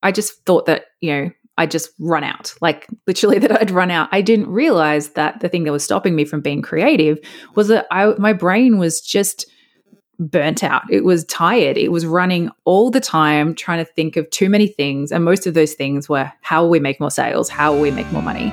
I just thought that, you know, I'd just run out, like literally that I'd run out. I didn't realize that the thing that was stopping me from being creative was that my brain was just burnt out. It was tired. It was running all the time, trying to think of too many things. And most of those things were, how will we make more sales? How will we make more money?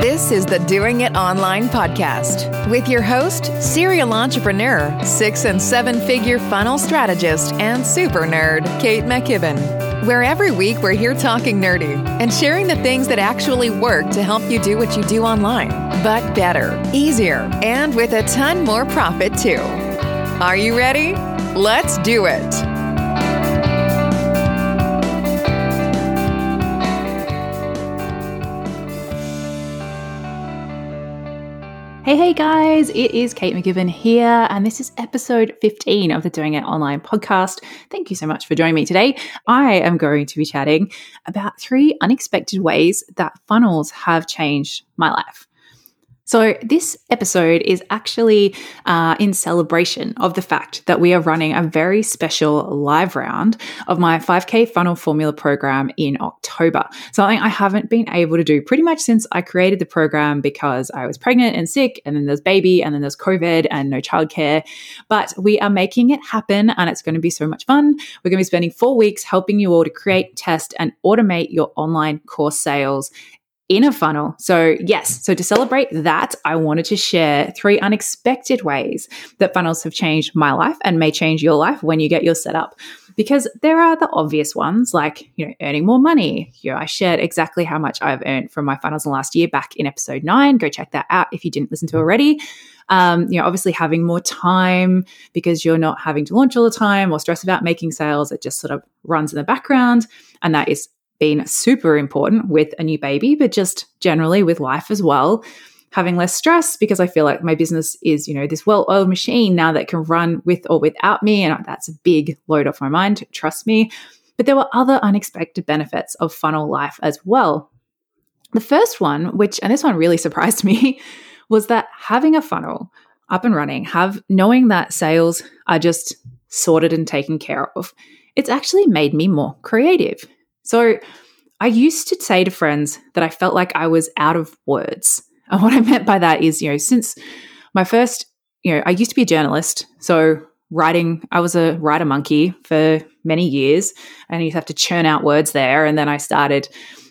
This is the Doing It Online podcast with your host, serial entrepreneur, 6- and 7-figure funnel strategist, and super nerd, Kate McKibben. Where every week we're here talking nerdy and sharing the things that actually work to help you do what you do online, but better, easier, and with a ton more profit too. Are you ready? Let's do it. Hey guys, it is Kate McKibben here, and this is episode 15 of the Doing It Online podcast. Thank you so much for joining me today. I am going to be chatting about 3 unexpected ways that funnels have changed my life. So this episode is actually in celebration of the fact that we are running a very special live round of my 5K Funnel Formula program in October, something I haven't been able to do pretty much since I created the program because I was pregnant and sick, and then there's baby, and then there's COVID and no childcare. But we are making it happen, and it's going to be so much fun. We're going to be spending 4 weeks helping you all to create, test, and automate your online course sales in a funnel. So yes, so to celebrate that, I wanted to share 3 unexpected ways that funnels have changed my life and may change your life when you get your setup. Because there are the obvious ones, like, you know, earning more money. You know, I shared exactly how much I've earned from my funnels in the last year back in episode 9. Go check that out if you didn't listen to already. You know, obviously having more time because you're not having to launch all the time or stress about making sales. It just sort of runs in the background, and that is been super important with a new baby, but just generally with life as well. Having less stress because I feel like my business is, you know, this well-oiled machine now that can run with or without me, and that's a big load off my mind, trust me. But there were other unexpected benefits of funnel life as well. The first one, and this one really surprised me, was that having a funnel up and running, knowing that sales are just sorted and taken care of, it's actually made me more creative. So I used to say to friends that I felt like I was out of words. And what I meant by that is, you know, since my first, you know, I used to be a journalist. So I was a writer monkey for many years, and you'd have to churn out words there. And then I started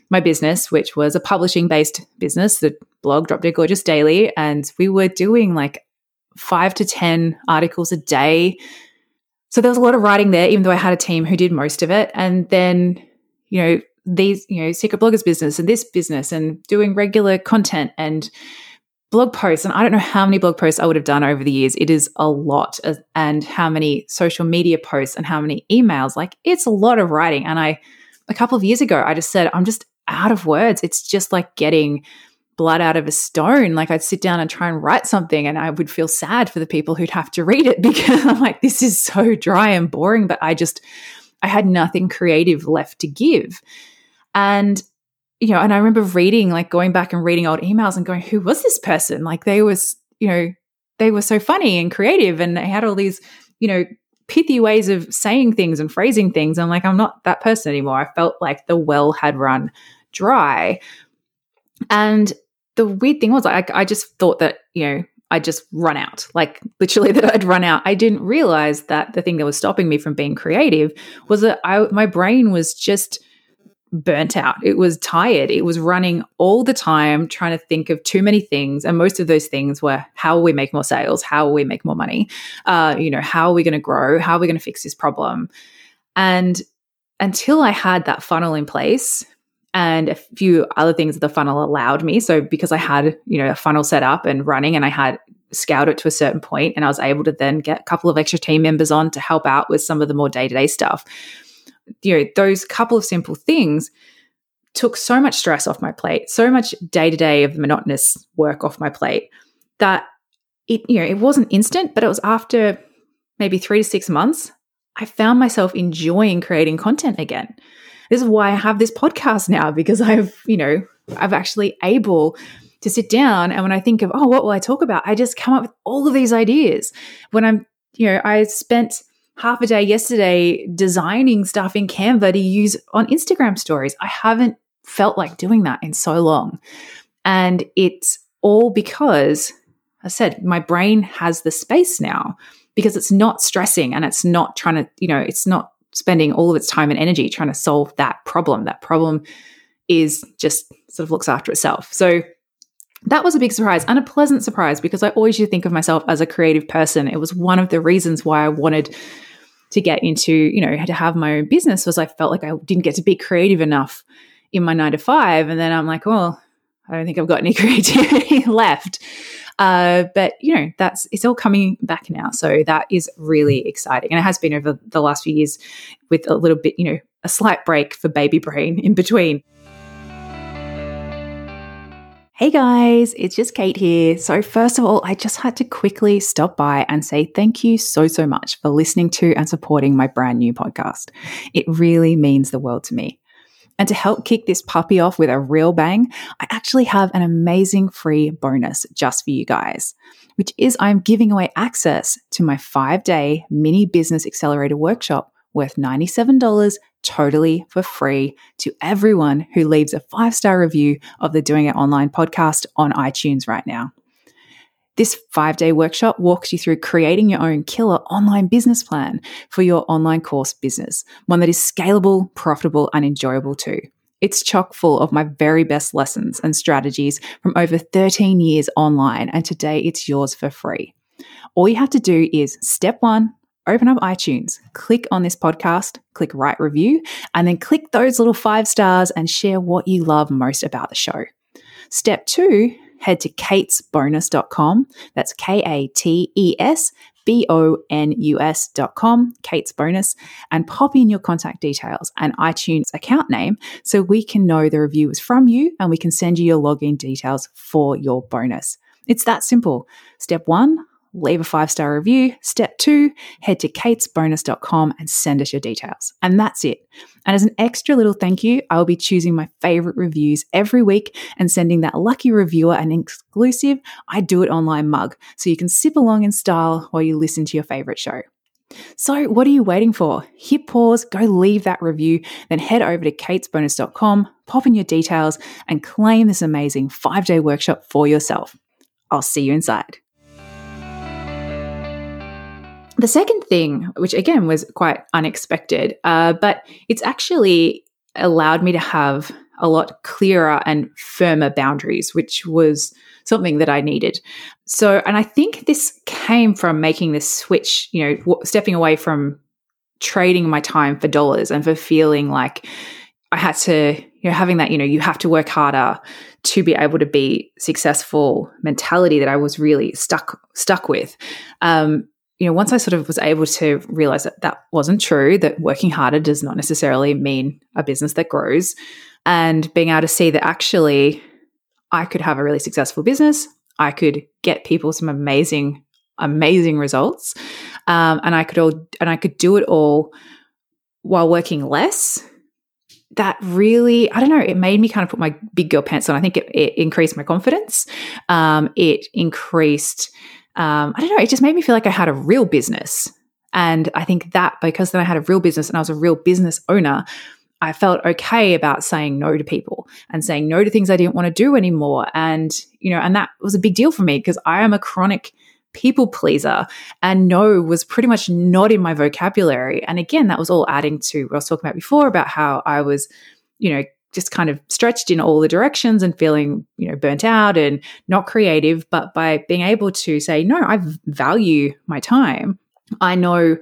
my business, which was a publishing-based business, the blog Drop Dead Gorgeous Daily. And we were doing like 5 to 10 articles a day. So there was a lot of writing there, even though I had a team who did most of it. And then, you know, these, you know, Secret Bloggers business and this business and doing regular content and blog posts. And I don't know how many blog posts I would have done over the years. It is a lot. And how many social media posts and how many emails. Like, it's a lot of writing. And a couple of years ago, I just said, I'm just out of words. It's just like getting blood out of a stone. Like, I'd sit down and try and write something, and I would feel sad for the people who'd have to read it because I'm like, this is so dry and boring. But I had nothing creative left to give. And, you know, and I remember going back and reading old emails and going, who was this person? Like, they were so funny and creative, and they had all these, you know, pithy ways of saying things and phrasing things. I'm like, I'm not that person anymore. I felt like the well had run dry. And the weird thing was, I just thought that, you know, I'd just run out, like literally that I'd run out. I didn't realize that the thing that was stopping me from being creative was that my brain was just burnt out. It was tired. It was running all the time, trying to think of too many things. And most of those things were, how will we make more sales? How will we make more money? You know, how are we going to grow? How are we going to fix this problem? And until I had that funnel in place, and a few other things that the funnel allowed me. So because I had, you know, a funnel set up and running, and I had scaled it to a certain point, and I was able to then get a couple of extra team members on to help out with some of the more day-to-day stuff. You know, those couple of simple things took so much stress off my plate, so much day-to-day of the monotonous work off my plate that it wasn't instant, but it was after maybe 3 to 6 months, I found myself enjoying creating content again. This is why I have this podcast now, because I've actually able to sit down, and when I think of, oh, what will I talk about? I just come up with all of these ideas. When I spent half a day yesterday designing stuff in Canva to use on Instagram stories. I haven't felt like doing that in so long. And it's all because, I said, my brain has the space now because it's not stressing and it's not trying to, you know, it's not spending all of its time and energy trying to solve that problem. That problem is just sort of looks after itself. So that was a big surprise and a pleasant surprise because I always used to think of myself as a creative person. It was one of the reasons why I wanted to get into, you know, to have my own business was I felt like I didn't get to be creative enough in my 9-to-5. And then I'm like, well, I don't think I've got any creativity left. But, you know, it's all coming back now. So that is really exciting. And it has been over the last few years with a little bit, you know, a slight break for baby brain in between. Hey guys, it's just Kate here. So first of all, I just had to quickly stop by and say thank you so much for listening to and supporting my brand new podcast. It really means the world to me. And to help kick this puppy off with a real bang, I actually have an amazing free bonus just for you guys, which is I'm giving away access to my 5-day mini business accelerator workshop worth $97 totally for free to everyone who leaves a 5-star review of the Doing It Online podcast on iTunes right now. This 5-day workshop walks you through creating your own killer online business plan for your online course business, one that is scalable, profitable, and enjoyable too. It's chock full of my very best lessons and strategies from over 13 years online, and today it's yours for free. All you have to do is step 1, open up iTunes, click on this podcast, click Write Review, and then click those little 5 stars and share what you love most about the show. Step 2, head to Katesbonus.com. That's Katesbonus.com, Katesbonus, and pop in your contact details and iTunes account name so we can know the review is from you and we can send you your login details for your bonus. It's that simple. Step 1, leave a 5-star review. Step 2, head to Katesbonus.com and send us your details. And that's it. And as an extra little thank you, I'll be choosing my favorite reviews every week and sending that lucky reviewer an exclusive I Do It Online mug so you can sip along in style while you listen to your favorite show. So what are you waiting for? Hit pause, go leave that review, then head over to Katesbonus.com, pop in your details and claim this amazing 5-day workshop for yourself. I'll see you inside. The second thing, which again was quite unexpected, but it's actually allowed me to have a lot clearer and firmer boundaries, which was something that I needed. So, and I think this came from making this switch, you know, stepping away from trading my time for dollars and for feeling like I had to, you know, having that, you know, you have to work harder to be able to be successful mentality that I was really stuck with. You know, once I sort of was able to realize that that wasn't true, that working harder does not necessarily mean a business that grows, and being able to see that actually I could have a really successful business, I could get people some amazing results, and I could do it all while working less. That really, I don't know, it made me kind of put my big girl pants on. I think it increased my confidence. It increased. I don't know, it just made me feel like I had a real business. And I think that because then I had a real business and I was a real business owner, I felt okay about saying no to people and saying no to things I didn't want to do anymore. And, you know, and that was a big deal for me because I am a chronic people pleaser and no was pretty much not in my vocabulary. And again, that was all adding to what I was talking about before about how I was, you know, just kind of stretched in all the directions and feeling, you know, burnt out and not creative. But by being able to say, no, I value my time. I know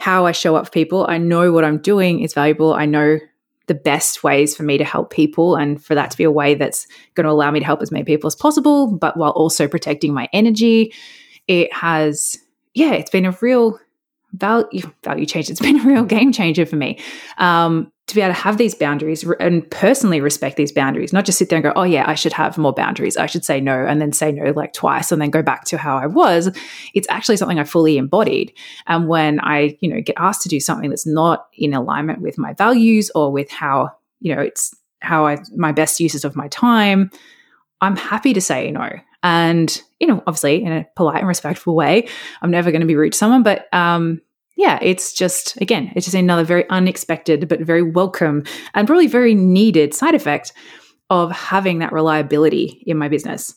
how I show up for people. I know what I'm doing is valuable. I know the best ways for me to help people and for that to be a way that's going to allow me to help as many people as possible, but while also protecting my energy. It has, yeah, it's been a real value change. It's been a real game changer for me. To be able to have these boundaries and personally respect these boundaries, not just sit there and go, oh yeah, I should have more boundaries. I should say no and then say no like twice and then go back to how I was. It's actually something I fully embodied. And when I, you know, get asked to do something that's not in alignment with my values or with how, you know, it's how I, my best uses of my time, I'm happy to say no. And, you know, obviously in a polite and respectful way, I'm never going to be rude to someone, but yeah, it's just, again, it's just another very unexpected but very welcome and probably very needed side effect of having that reliability in my business.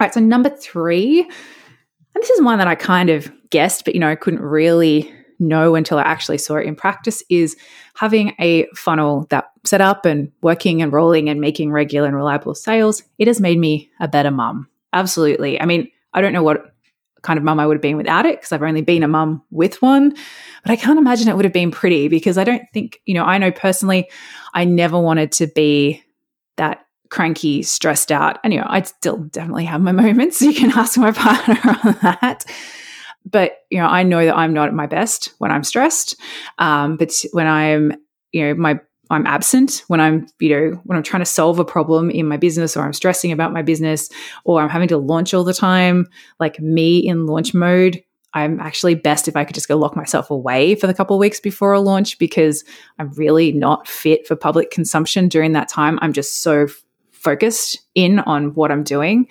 All right, so number 3, and this is one that I kind of guessed, but, you know, I couldn't really know until I actually saw it in practice, is having a funnel that set up and working and rolling and making regular and reliable sales. It has made me a better mum. Absolutely. I mean, I don't know what kind of mum I would have been without it, because I've only been a mum with one, but I can't imagine it would have been pretty, because I don't think, you know, I know personally, I never wanted to be that cranky, stressed out. And, you know, I'd still definitely have my moments. You can ask my partner on that. But, you know, I know that I'm not at my best when I'm stressed. But when I'm, you know, I'm absent, when I'm, you know, when I'm trying to solve a problem in my business, or I'm stressing about my business, or I'm having to launch all the time, like me in launch mode, I'm actually best if I could just go lock myself away for the couple of weeks before a launch, because I'm really not fit for public consumption during that time. I'm just so focused in on what I'm doing.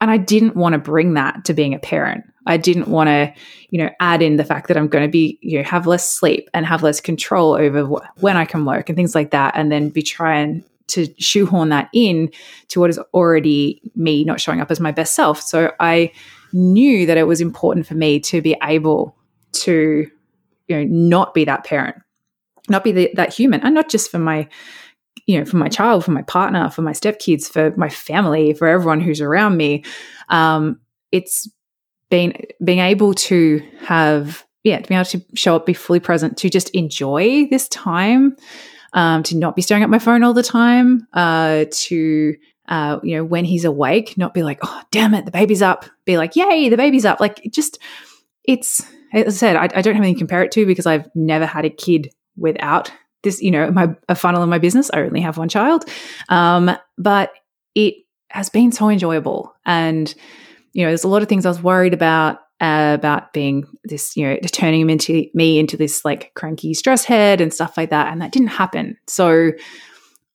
And I didn't want to bring that to being a parent. I didn't want to, you know, add in the fact that I'm going to be, you know, have less sleep and have less control over when I can work and things like that, and then be trying to shoehorn that in to what is already me not showing up as my best self. So I knew that it was important for me to be able to, you know, not be that parent, not be that human, and not just for my, you know, for my child, for my partner, for my stepkids, for my family, for everyone who's around me. It's been being able to have, yeah, to be able to show up, be fully present, to just enjoy this time, to not be staring at my phone all the time, to you know, when he's awake, not be like, oh, damn it, the baby's up. Be like, yay, the baby's up. Like, it just, it's, as I said, I don't have anything to compare it to, because I've never had a kid without this, you know, a funnel in my business. I only have one child, but it has been so enjoyable. And, you know, there's a lot of things I was worried about being this, you know, turning him into me into this like cranky stress head and stuff like that. And that didn't happen. So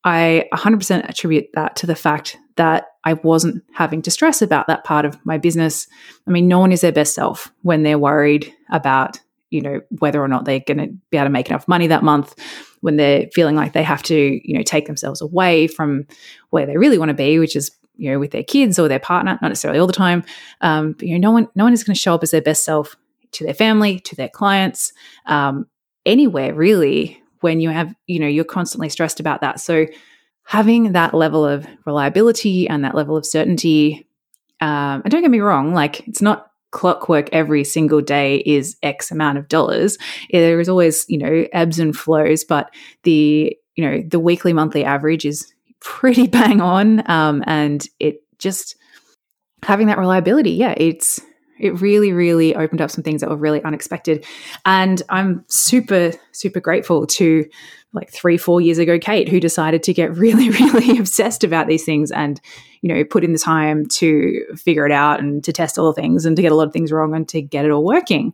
I 100% attribute that to the fact that I wasn't having to stress about that part of my business. I mean, no one is their best self when they're worried about, you know, whether or not they're going to be able to make enough money that month, when they're feeling like they have to, you know, take themselves away from where they really want to be, which is, you know, with their kids or their partner, not necessarily all the time. But, you know, no one is going to show up as their best self to their family, to their clients, anywhere really, when you have, you know, you're constantly stressed about that. So having that level of reliability and that level of certainty, and don't get me wrong, like, it's not clockwork every single day is X amount of dollars. There is always, you know, ebbs and flows, but the, you know, the weekly, monthly average is pretty bang on. And it just having that reliability. Yeah. It really, really opened up some things that were really unexpected. And I'm super, super grateful to like 3-4 years ago, Kate, who decided to get really, really obsessed about these things and, you know, put in the time to figure it out and to test all the things and to get a lot of things wrong and to get it all working.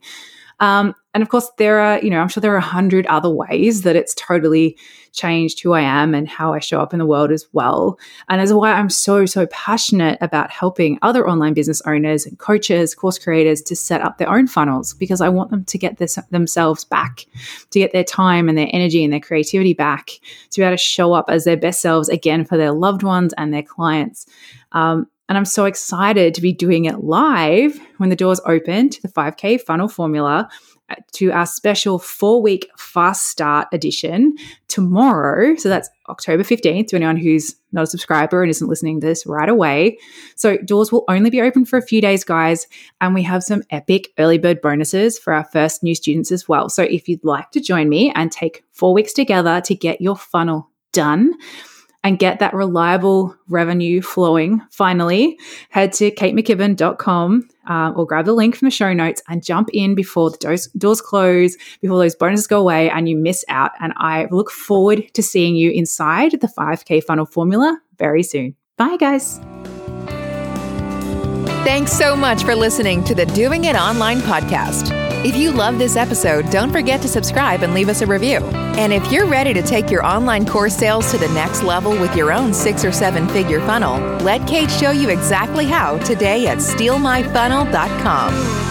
And of course there are, you know, I'm sure there are 100 other ways that it's totally changed who I am and how I show up in the world as well. And that's why I'm so, so passionate about helping other online business owners and coaches, course creators to set up their own funnels, because I want them to get themselves back, to get their time and their energy and their creativity back, to be able to show up as their best selves again for their loved ones and their clients. And I'm so excited to be doing it live when the doors open to the 5K Funnel Formula, to our special 4-week fast start edition tomorrow. So that's October 15th to anyone who's not a subscriber and isn't listening to this right away. So doors will only be open for a few days, guys. And we have some epic early bird bonuses for our first new students as well. So if you'd like to join me and take 4 weeks together to get your funnel done and get that reliable revenue flowing finally, head to katemckibbin.com or grab the link from the show notes and jump in before the doors close, before those bonuses go away and you miss out. And I look forward to seeing you inside the 5K Funnel Formula very soon. Bye, guys. Thanks so much for listening to the Doing It Online podcast. If you love this episode, don't forget to subscribe and leave us a review. And if you're ready to take your online course sales to the next level with your own 6- or 7-figure funnel, let Kate show you exactly how today at stealmyfunnel.com.